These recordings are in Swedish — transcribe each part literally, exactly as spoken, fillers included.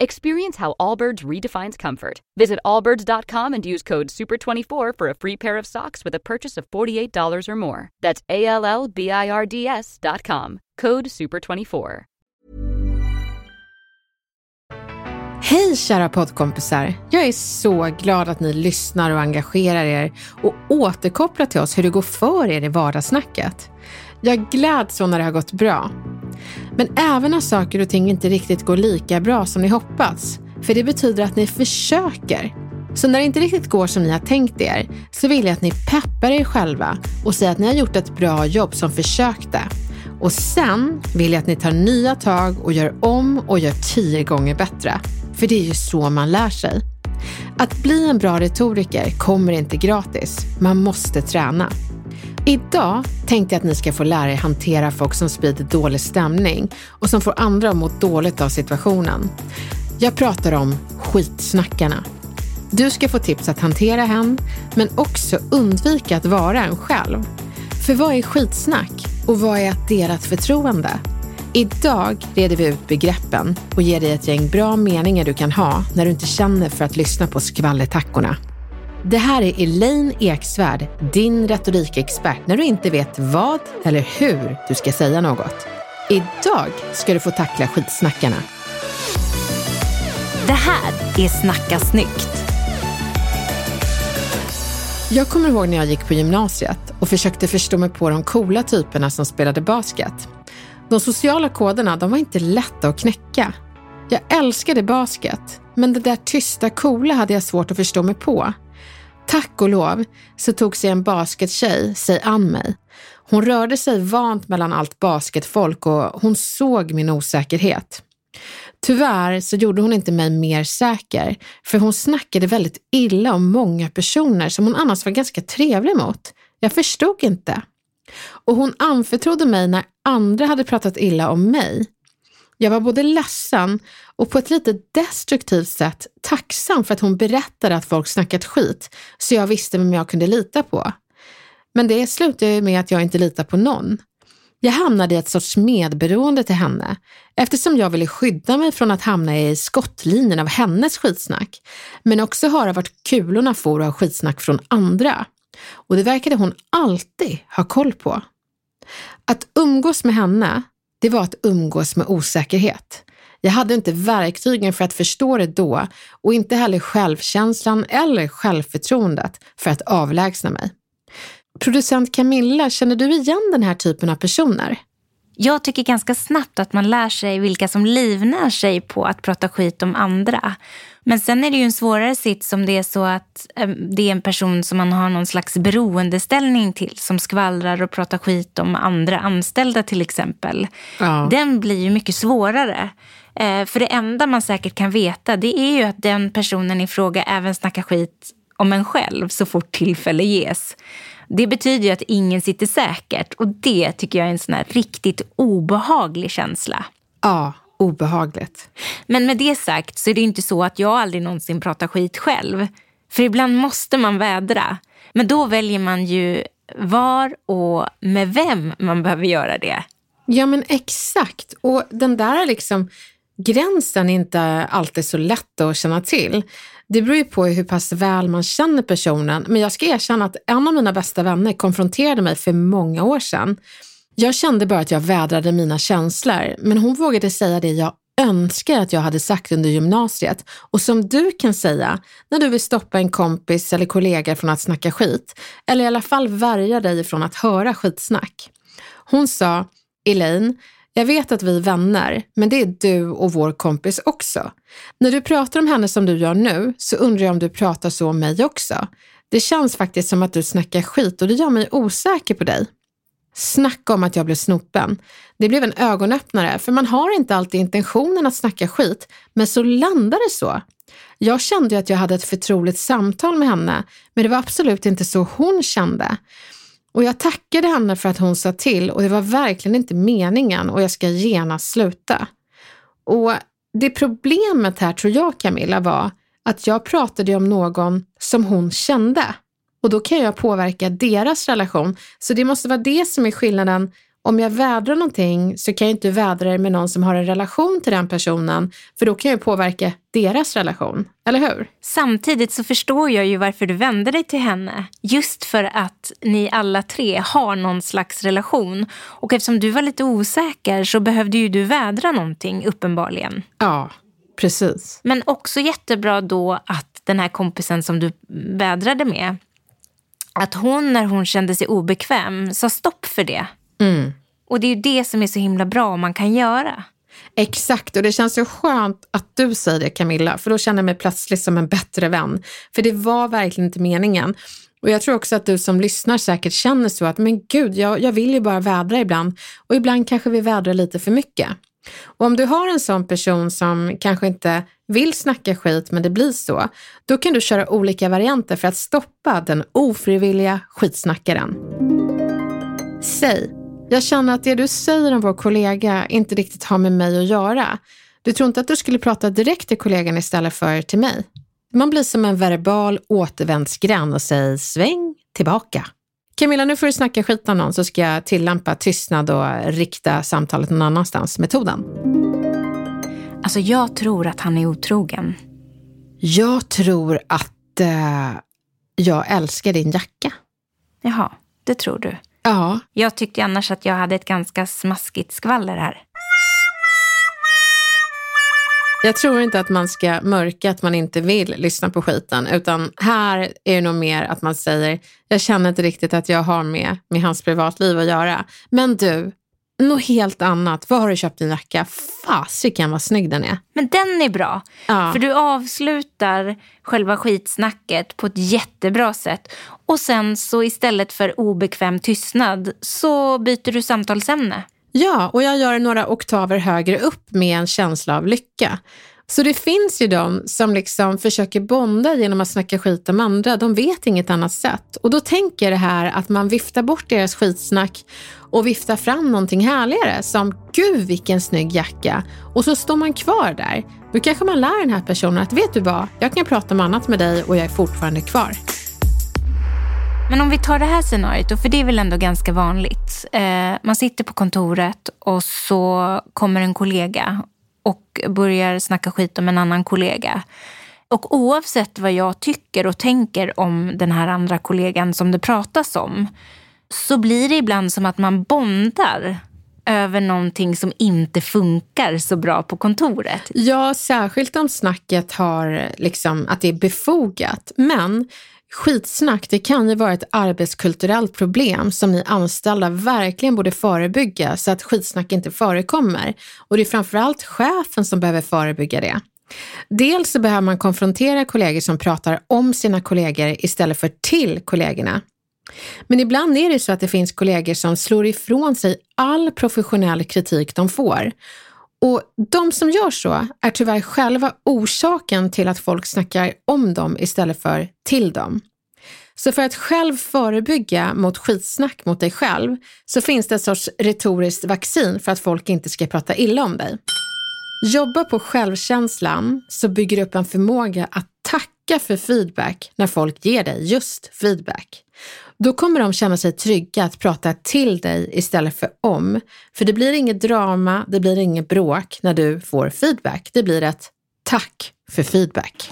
Experience how Allbirds redefines comfort. Visit allbirds dot com and use code super twenty-four for a free pair of socks with a purchase of forty-eight dollars or more. That's A-L-L-B-I-R-D-S dot com. Code super twenty-four. Hej kära poddkompisar! Jag är så glad att ni lyssnar och engagerar er och återkopplar till oss hur det går för er i vardagssnacket. Jag gläds så när det har gått bra. Men även när saker och ting inte riktigt går lika bra som ni hoppats, för det betyder att ni försöker. Så när det inte riktigt går som ni har tänkt er, så vill jag att ni peppar er själva och säger att ni har gjort ett bra jobb som försökte. Och sen vill jag att ni tar nya tag och gör om och gör tio gånger bättre. För det är ju så man lär sig. Att bli en bra retoriker kommer inte gratis. Man måste träna. Idag tänkte jag att ni ska få lära er hantera folk som sprider dålig stämning och som får andra att må dåligt av situationen. Jag pratar om skitsnackarna. Du ska få tips att hantera hen, men också undvika att vara en själv. För vad är skitsnack och vad är att dela ett förtroende? Idag reder vi ut begreppen och ger dig ett gäng bra meningar du kan ha när du inte känner för att lyssna på skvallertackorna. Det här är Elaine Eksvärd, din retorikexpert när du inte vet vad eller hur du ska säga något. Idag ska du få tackla skitsnackarna. Det här är Snacka snyggt. Jag kommer ihåg när jag gick på gymnasiet och försökte förstå mig på de coola typerna som spelade basket. De sociala koderna, de var inte lätta att knäcka. Jag älskade basket, men det där tysta coola hade jag svårt att förstå mig på. Tack och lov så tog sig en baskettjej sig an mig. Hon rörde sig vant mellan allt basketfolk och hon såg min osäkerhet. Tyvärr så gjorde hon inte mig mer säker, för hon snackade väldigt illa om många personer som hon annars var ganska trevlig mot. Jag förstod inte. Och hon anförtrodde mig när andra hade pratat illa om mig. Jag var både ledsen och på ett lite destruktivt sätt tacksam för att hon berättade att folk snackat skit, så jag visste vem jag kunde lita på. Men det slutade ju med att jag inte litar på någon. Jag hamnade i ett sorts medberoende till henne, eftersom jag ville skydda mig från att hamna i skottlinjen av hennes skitsnack, men också höra vart kulorna for av skitsnack från andra. Och det verkade hon alltid ha koll på. Att umgås med henne, det var att umgås med osäkerhet. Jag hade inte verktygen för att förstå det då, och inte heller självkänslan eller självförtroendet för att avlägsna mig. Producent Camilla, känner du igen den här typen av personer? Jag tycker ganska snabbt att man lär sig vilka som livnär sig på att prata skit om andra. Men sen är det ju en svårare sits om det är så att det är en person som man har någon slags beroendeställning till, som skvallrar och pratar skit om andra anställda till exempel. Ja. Den blir ju mycket svårare. För det enda man säkert kan veta, det är ju att den personen i fråga även snackar skit om en själv så fort tillfälle ges. Det betyder ju att ingen sitter säkert, och det tycker jag är en sån här riktigt obehaglig känsla. Ja, obehagligt. Men med det sagt så är det ju inte så att jag aldrig någonsin pratar skit själv. För ibland måste man vädra. Men då väljer man ju var och med vem man behöver göra det. Ja men exakt, och den där liksom gränsen inte alltid så lätt att känna till. Det beror ju på hur pass väl man känner personen. Men jag ska erkänna att en av mina bästa vänner konfronterade mig för många år sedan. Jag kände bara att jag vädrade mina känslor. Men hon vågade säga det jag önskar att jag hade sagt under gymnasiet. Och som du kan säga när du vill stoppa en kompis eller kollega från att snacka skit. Eller i alla fall värja dig från att höra skitsnack. Hon sa, Elaine, jag vet att vi är vänner, men det är du och vår kompis också. När du pratar om henne som du gör nu så undrar jag om du pratar så om mig också. Det känns faktiskt som att du snackar skit och det gör mig osäker på dig. Snacka om att jag blev snopen. Det blev en ögonöppnare för man har inte alltid intentionen att snacka skit, men så landade det så. Jag kände ju att jag hade ett förtroligt samtal med henne, men det var absolut inte så hon kände. Och jag tackade henne för att hon sa till och det var verkligen inte meningen och jag ska genast sluta. Och det problemet här tror jag, Camilla, var att jag pratade om någon som hon kände. Och då kan jag påverka deras relation. Så det måste vara det som är skillnaden. Om jag vädrar någonting så kan jag inte vädra det med någon som har en relation till den personen. För då kan jag påverka deras relation, eller hur? Samtidigt så förstår jag ju varför du vände dig till henne. Just för att ni alla tre har någon slags relation. Och eftersom du var lite osäker så behövde ju du vädra någonting uppenbarligen. Ja, precis. Men också jättebra då att den här kompisen som du vädrade med, att hon när hon kände sig obekväm sa stopp för det. Mm. Och det är ju det som är så himla bra man kan göra. Exakt, och det känns så skönt att du säger det, Camilla, för då känner jag mig plötsligt som en bättre vän. För det var verkligen inte meningen. Och jag tror också att du som lyssnar säkert känner så att men gud, jag, jag vill ju bara vädra ibland. Och ibland kanske vi vädrar lite för mycket. Och om du har en sån person som kanske inte vill snacka skit men det blir så, då kan du köra olika varianter för att stoppa den ofrivilliga skitsnackaren. Säg, jag känner att det du säger om vår kollega inte riktigt har med mig att göra. Du tror inte att du skulle prata direkt till kollegan istället för till mig? Man blir som en verbal återvändsgränd och säger sväng tillbaka. Camilla, nu får du snacka skit om någon så ska jag tillämpa tystnad och rikta samtalet någon annanstans-metoden. Alltså jag tror att han är otrogen. Jag tror att eh, jag älskar din jacka. Jaha, det tror du. Ja. Jag tyckte annars att jag hade ett ganska smaskigt skvaller här. Jag tror inte att man ska mörka att man inte vill lyssna på skiten. Utan här är det nog mer att man säger jag känner inte riktigt att jag har med, med hans privatliv att göra. Men du, något helt annat. Vad har du köpt din jacka? Fasiken vad snygg den är. Men den är bra. Ja. För du avslutar själva skitsnacket på ett jättebra sätt. Och sen så istället för obekväm tystnad så byter du samtalsämne. Ja, och jag gör några oktaver högre upp med en känsla av lycka. Så det finns ju de som liksom försöker bonda genom att snacka skit om andra. De vet inget annat sätt. Och då tänker det här att man viftar bort deras skitsnack och viftar fram någonting härligare. Som, gud vilken snygg jacka. Och så står man kvar där. Då kanske man lär den här personen att, vet du vad? Jag kan prata om annat med dig och jag är fortfarande kvar. Men om vi tar det här scenariot, och för det är väl ändå ganska vanligt. Eh, man sitter på kontoret och så kommer en kollega och börjar snacka skit om en annan kollega. Och oavsett vad jag tycker och tänker om den här andra kollegan som det pratas om, så blir det ibland som att man bondar över någonting som inte funkar så bra på kontoret. Ja, särskilt om snacket har liksom att det är befogat, men skitsnack, det kan ju vara ett arbetskulturellt problem som ni anställda verkligen borde förebygga så att skitsnack inte förekommer. Och det är framförallt chefen som behöver förebygga det. Dels så behöver man konfrontera kollegor som pratar om sina kollegor istället för till kollegorna. Men ibland är det så att det finns kollegor som slår ifrån sig all professionell kritik de får. Och de som gör så är tyvärr själva orsaken till att folk snackar om dem istället för till dem. Så för att själv förebygga mot skitsnack mot dig själv så finns det en sorts retoriskt vaccin för att folk inte ska prata illa om dig. Jobba på självkänslan så bygger du upp en förmåga att tacka för feedback när folk ger dig just feedback. Då kommer de känna sig trygga att prata till dig istället för om. För det blir inget drama, det blir inget bråk när du får feedback. Det blir ett tack för feedback.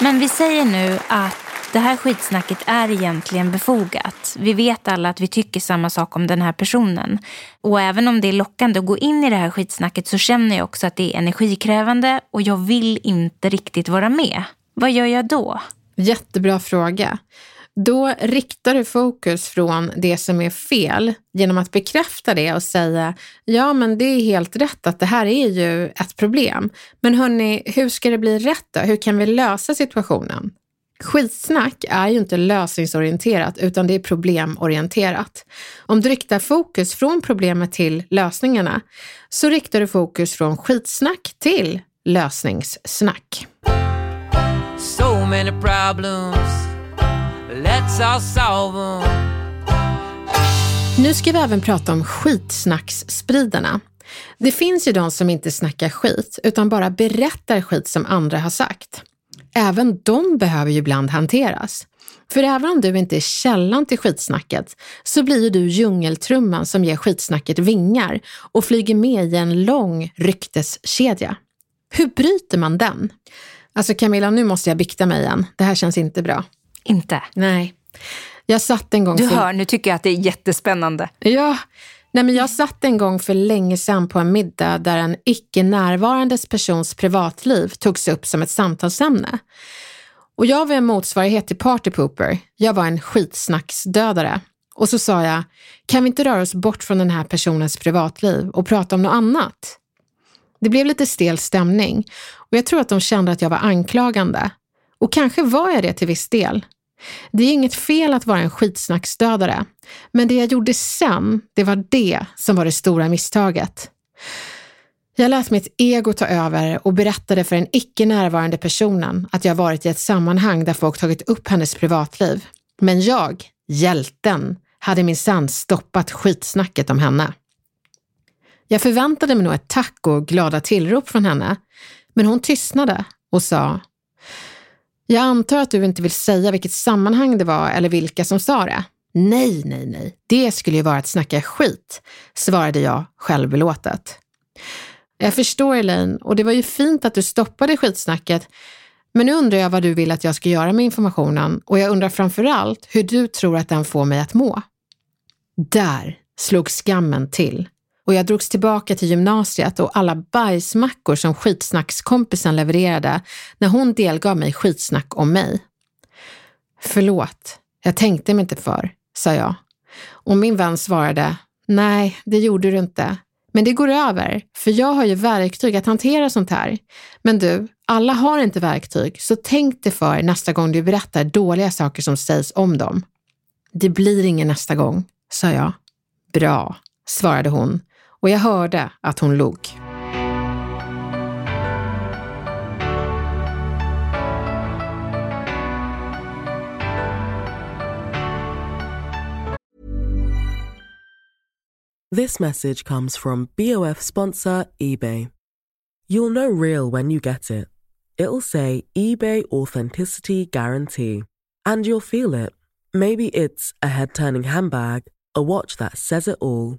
Men vi säger nu att det här skitsnacket är egentligen befogat. Vi vet alla att vi tycker samma sak om den här personen. Och även om det är lockande att gå in i det här skitsnacket så känner jag också att det är energikrävande och jag vill inte riktigt vara med. Vad gör jag då? Jättebra fråga. Då riktar du fokus från det som är fel genom att bekräfta det och säga ja, men det är helt rätt att det här är ju ett problem. Men hörni, hur ska det bli rätt då? Hur kan vi lösa situationen? Skitsnack är ju inte lösningsorienterat utan det är problemorienterat. Om du riktar fokus från problemet till lösningarna så riktar du fokus från skitsnack till lösningssnack. So many problems. Let's all solve them. Nu ska vi även prata om skitsnacksspridarna. Det finns ju de som inte snackar skit utan bara berättar skit som andra har sagt. Även de behöver ju ibland hanteras. För även om du inte är källan till skitsnacket så blir ju du djungeltrumman som ger skitsnacket vingar och flyger med i en lång rykteskedja. Hur bryter man den? Alltså Camilla, nu måste jag bikta mig igen. Det här känns inte bra. Inte? Nej. Jag satt en gång du för... hör, nu tycker jag att det är jättespännande. Ja. Nej, men jag satt en gång för länge sedan på en middag där en icke-närvarandes persons privatliv togs upp som ett samtalsämne. Och jag var en motsvarighet till Party Pooper. Jag var en skitsnacksdödare. Och så sa jag, kan vi inte röra oss bort från den här personens privatliv och prata om något annat? Det blev lite stel stämning och jag tror att de kände att jag var anklagande. Och kanske var jag det till viss del. Det är inget fel att vara en skitsnacksdödare. Men det jag gjorde sen, det var det som var det stora misstaget. Jag lät mitt ego ta över och berättade för den icke-närvarande personen att jag varit i ett sammanhang där folk tagit upp hennes privatliv. Men jag, hjälten, hade minsann stoppat skitsnacket om henne. Jag förväntade mig nog ett tack och glada tillrop från henne. Men hon tystnade och sa... Jag antar att du inte vill säga vilket sammanhang det var eller vilka som sa det. Nej, nej, nej. Det skulle ju vara att snacka skit, svarade jag självbelåtet. Jag förstår Elaine och det var ju fint att du stoppade skitsnacket. Men nu undrar jag vad du vill att jag ska göra med informationen och jag undrar framförallt hur du tror att den får mig att må. Där slog skammen till. Och jag drogs tillbaka till gymnasiet och alla bajsmackor som skitsnackskompisen levererade när hon delgav mig skitsnack om mig. Förlåt, jag tänkte mig inte för, sa jag. Och min vän svarade, nej det gjorde du inte. Men det går över, för jag har ju verktyg att hantera sånt här. Men du, alla har inte verktyg så tänk dig för nästa gång du berättar dåliga saker som sägs om dem. Det blir ingen nästa gång, sa jag. Bra, svarade hon. Och jag hörde att hon log. This message comes from B O F sponsor eBay. You'll know real when you get it. It'll say eBay Authenticity Guarantee. And you'll feel it. Maybe it's a head-turning handbag, a watch that says it all,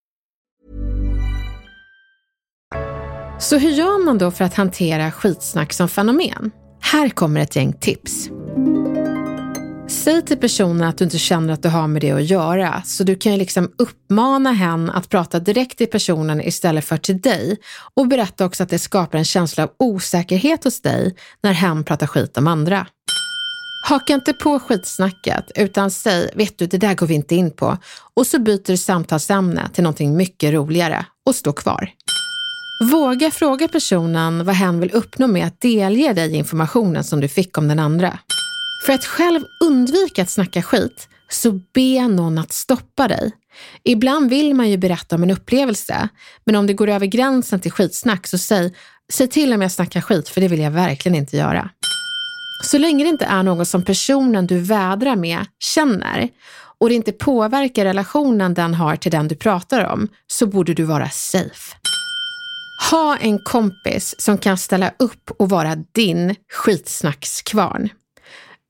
Så hur gör man då för att hantera skitsnack som fenomen? Här kommer ett gäng tips. Säg till personen att du inte känner att du har med det att göra. Så du kan ju liksom uppmana henne att prata direkt till personen istället för till dig. Och berätta också att det skapar en känsla av osäkerhet hos dig när hen pratar skit om andra. Haka inte på skitsnacket utan säg, vet du, det där går vi inte in på. Och så byter samtalsämne till någonting mycket roligare och stå kvar. Våga fråga personen vad hen vill uppnå med att delge dig informationen som du fick om den andra. För att själv undvika att snacka skit så be någon att stoppa dig. Ibland vill man ju berätta om en upplevelse, men om det går över gränsen till skitsnack så säg, säg till om jag snackar skit, för det vill jag verkligen inte göra. Så länge det inte är något som personen du vädrar med känner och det inte påverkar relationen den har till den du pratar om, så borde du vara safe. Ha en kompis som kan ställa upp och vara din skitsnackskvarn.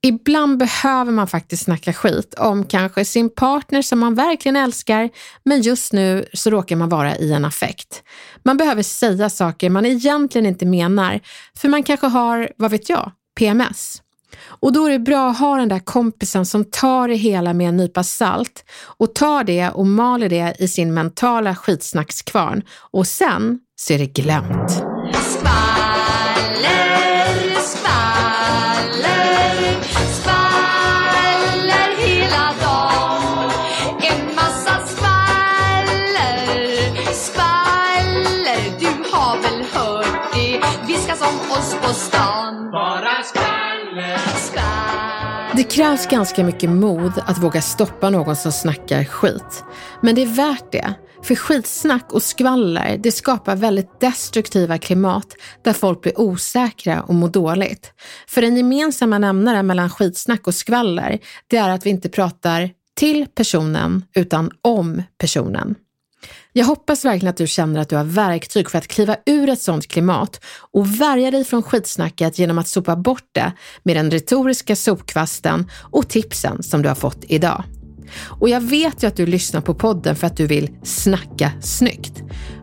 Ibland behöver man faktiskt snacka skit om kanske sin partner som man verkligen älskar, men just nu så råkar man vara i en affekt. Man behöver säga saker man egentligen inte menar, för man kanske har, vad vet jag, P M S. Och då är det bra att ha den där kompisen som tar det hela med en nypa salt och tar det och maler det i sin mentala skitsnackskvarn, och sen så är det glömt. Det krävs ganska mycket mod att våga stoppa någon som snackar skit. Men det är värt det. För skitsnack och skvaller, det skapar väldigt destruktiva klimat där folk blir osäkra och mår dåligt. För den gemensamma nämnaren mellan skitsnack och skvaller, det är att vi inte pratar till personen utan om personen. Jag hoppas verkligen att du känner att du har verktyg för att kliva ur ett sådant klimat och värja dig från skitsnacket genom att sopa bort det med den retoriska sopkvasten och tipsen som du har fått idag. Och jag vet ju att du lyssnar på podden för att du vill snacka snyggt.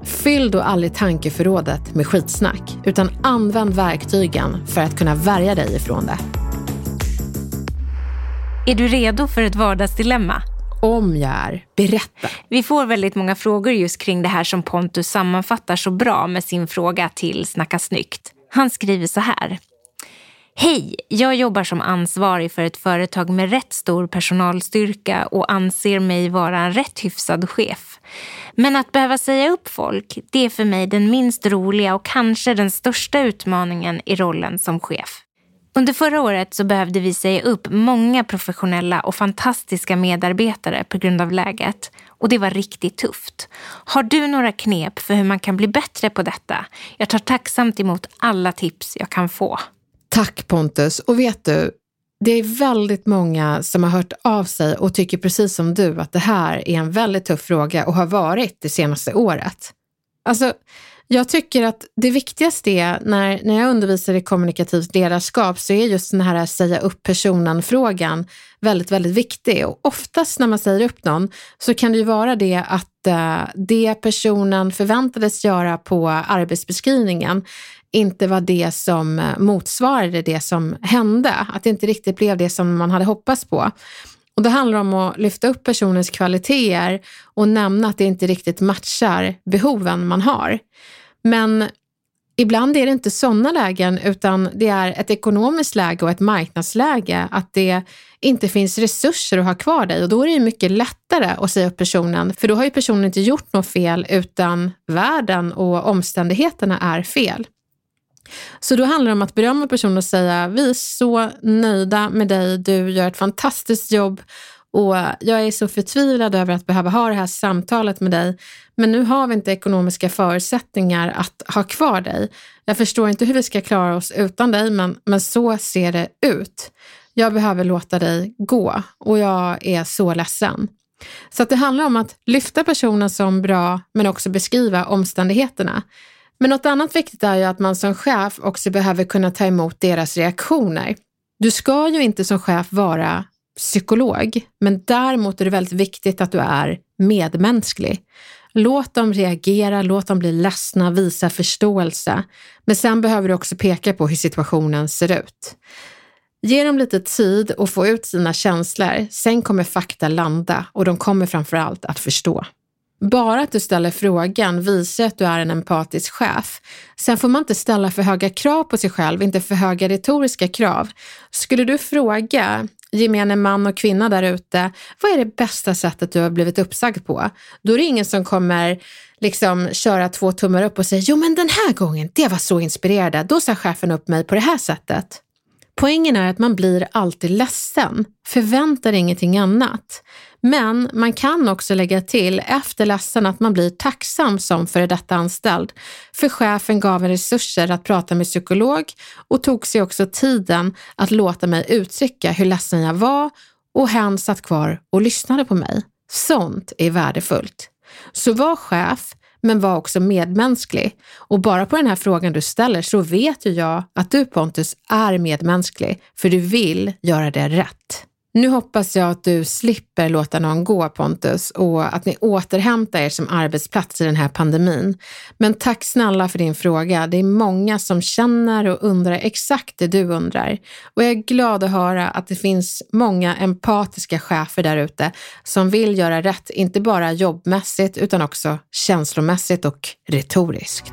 Fyll då aldrig tankeförrådet med skitsnack, utan använd verktygen för att kunna värja dig ifrån det. Är du redo för ett vardagsdilemma? Om jag är, berätta. Vi får väldigt många frågor just kring det här som Pontus sammanfattar så bra med sin fråga till Snacka snyggt. Han skriver så här. Hej, jag jobbar som ansvarig för ett företag med rätt stor personalstyrka och anser mig vara en rätt hyfsad chef. Men att behöva säga upp folk, det är för mig den minst roliga och kanske den största utmaningen i rollen som chef. Under förra året så behövde vi säga upp många professionella och fantastiska medarbetare på grund av läget, och det var riktigt tufft. Har du några knep för hur man kan bli bättre på detta? Jag tar tacksamt emot alla tips jag kan få. Tack Pontus, och vet du, det är väldigt många som har hört av sig och tycker precis som du att det här är en väldigt tuff fråga och har varit det senaste året. Alltså, jag tycker att det viktigaste är, när, när jag undervisar i kommunikativt ledarskap, så är just den här säga upp personen-frågan väldigt, väldigt viktig. Och oftast när man säger upp någon så kan det ju vara det att eh, det personen förväntades göra på arbetsbeskrivningen inte var det som motsvarade det som hände. Att det inte riktigt blev det som man hade hoppats på. Och det handlar om att lyfta upp personens kvaliteter och nämna att det inte riktigt matchar behoven man har. Men ibland är det inte sådana lägen, utan det är ett ekonomiskt läge och ett marknadsläge att det inte finns resurser att ha kvar dig. Och då är det ju mycket lättare att säga upp personen, för då har ju personen inte gjort något fel, utan världen och omständigheterna är fel. Så då handlar det om att berömma personen och säga, vi är så nöjda med dig, du gör ett fantastiskt jobb och jag är så förtvivlad över att behöva ha det här samtalet med dig, men nu har vi inte ekonomiska förutsättningar att ha kvar dig. Jag förstår inte hur vi ska klara oss utan dig, men, men så ser det ut. Jag behöver låta dig gå och jag är så ledsen. Så att det handlar om att lyfta personen som bra, men också beskriva omständigheterna. Men något annat viktigt är ju att man som chef också behöver kunna ta emot deras reaktioner. Du ska ju inte som chef vara psykolog, men däremot är det väldigt viktigt att du är medmänsklig. Låt dem reagera, låt dem bli ledsna, visa förståelse. Men sen behöver du också peka på hur situationen ser ut. Ge dem lite tid och få ut sina känslor, sen kommer fakta landa och de kommer framförallt att förstå. Bara att du ställer frågan visar att du är en empatisk chef. Sen får man inte ställa för höga krav på sig själv, inte för höga retoriska krav. Skulle du fråga gemene man och kvinna där ute, vad är det bästa sättet du har blivit uppsagd på? Då är det ingen som kommer liksom köra två tummar upp och säga, jo men den här gången, det var så inspirerande, då sa chefen upp mig på det här sättet. Poängen är att man blir alltid ledsen, förväntar ingenting annat. Men man kan också lägga till efter ledsen att man blir tacksam som före detta anställd. För chefen gav en resurser att prata med psykolog och tog sig också tiden att låta mig uttrycka hur ledsen jag var och hen satt kvar och lyssnade på mig. Sånt är värdefullt. Så var chef men var också medmänsklig. Och bara på den här frågan du ställer så vet ju jag att du Pontus är medmänsklig för du vill göra det rätt. Nu hoppas jag att du slipper låta någon gå Pontus och att ni återhämtar er som arbetsplats i den här pandemin. Men tack snälla för din fråga. Det är många som känner och undrar exakt det du undrar. Och jag är glad att höra att det finns många empatiska chefer där ute som vill göra rätt, inte bara jobbmässigt utan också känslomässigt och retoriskt.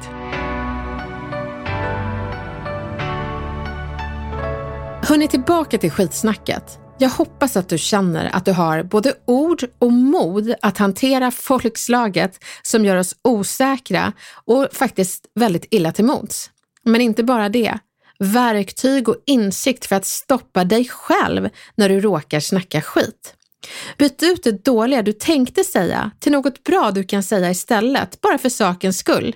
Hör ni tillbaka till skitsnacket? Jag hoppas att du känner att du har både ord och mod att hantera folkslaget som gör oss osäkra och faktiskt väldigt illa till mods. Men inte bara det. Verktyg och insikt för att stoppa dig själv när du råkar snacka skit. Byt ut det dåliga du tänkte säga till något bra du kan säga istället, bara för sakens skull.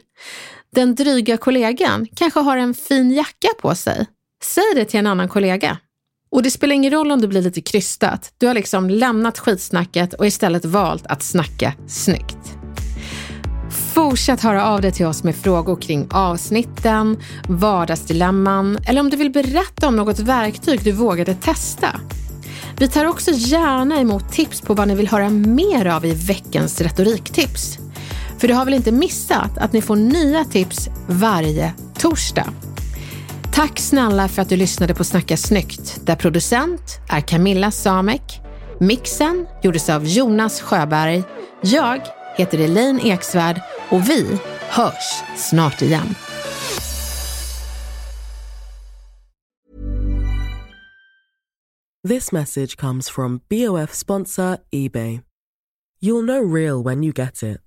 Den dryga kollegan kanske har en fin jacka på sig. Säg det till en annan kollega. Och det spelar ingen roll om du blir lite krystat. Du har liksom lämnat skitsnacket och istället valt att snacka snyggt. Fortsätt höra av dig till oss med frågor kring avsnitten, vardagsdilemman eller om du vill berätta om något verktyg du vågade testa. Vi tar också gärna emot tips på vad ni vill höra mer av i veckans retoriktips. För du har väl inte missat att ni får nya tips varje torsdag. Tack snälla för att du lyssnade på Snacka snyggt, där producent är Camilla Samek. Mixen gjordes av Jonas Sjöberg. Jag heter Elaine Eksvärd och vi hörs snart igen. This message comes from B O F sponsor eBay. You'll know real when you get it.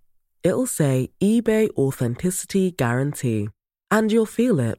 It'll say eBay Authenticity Guarantee. And you'll feel it.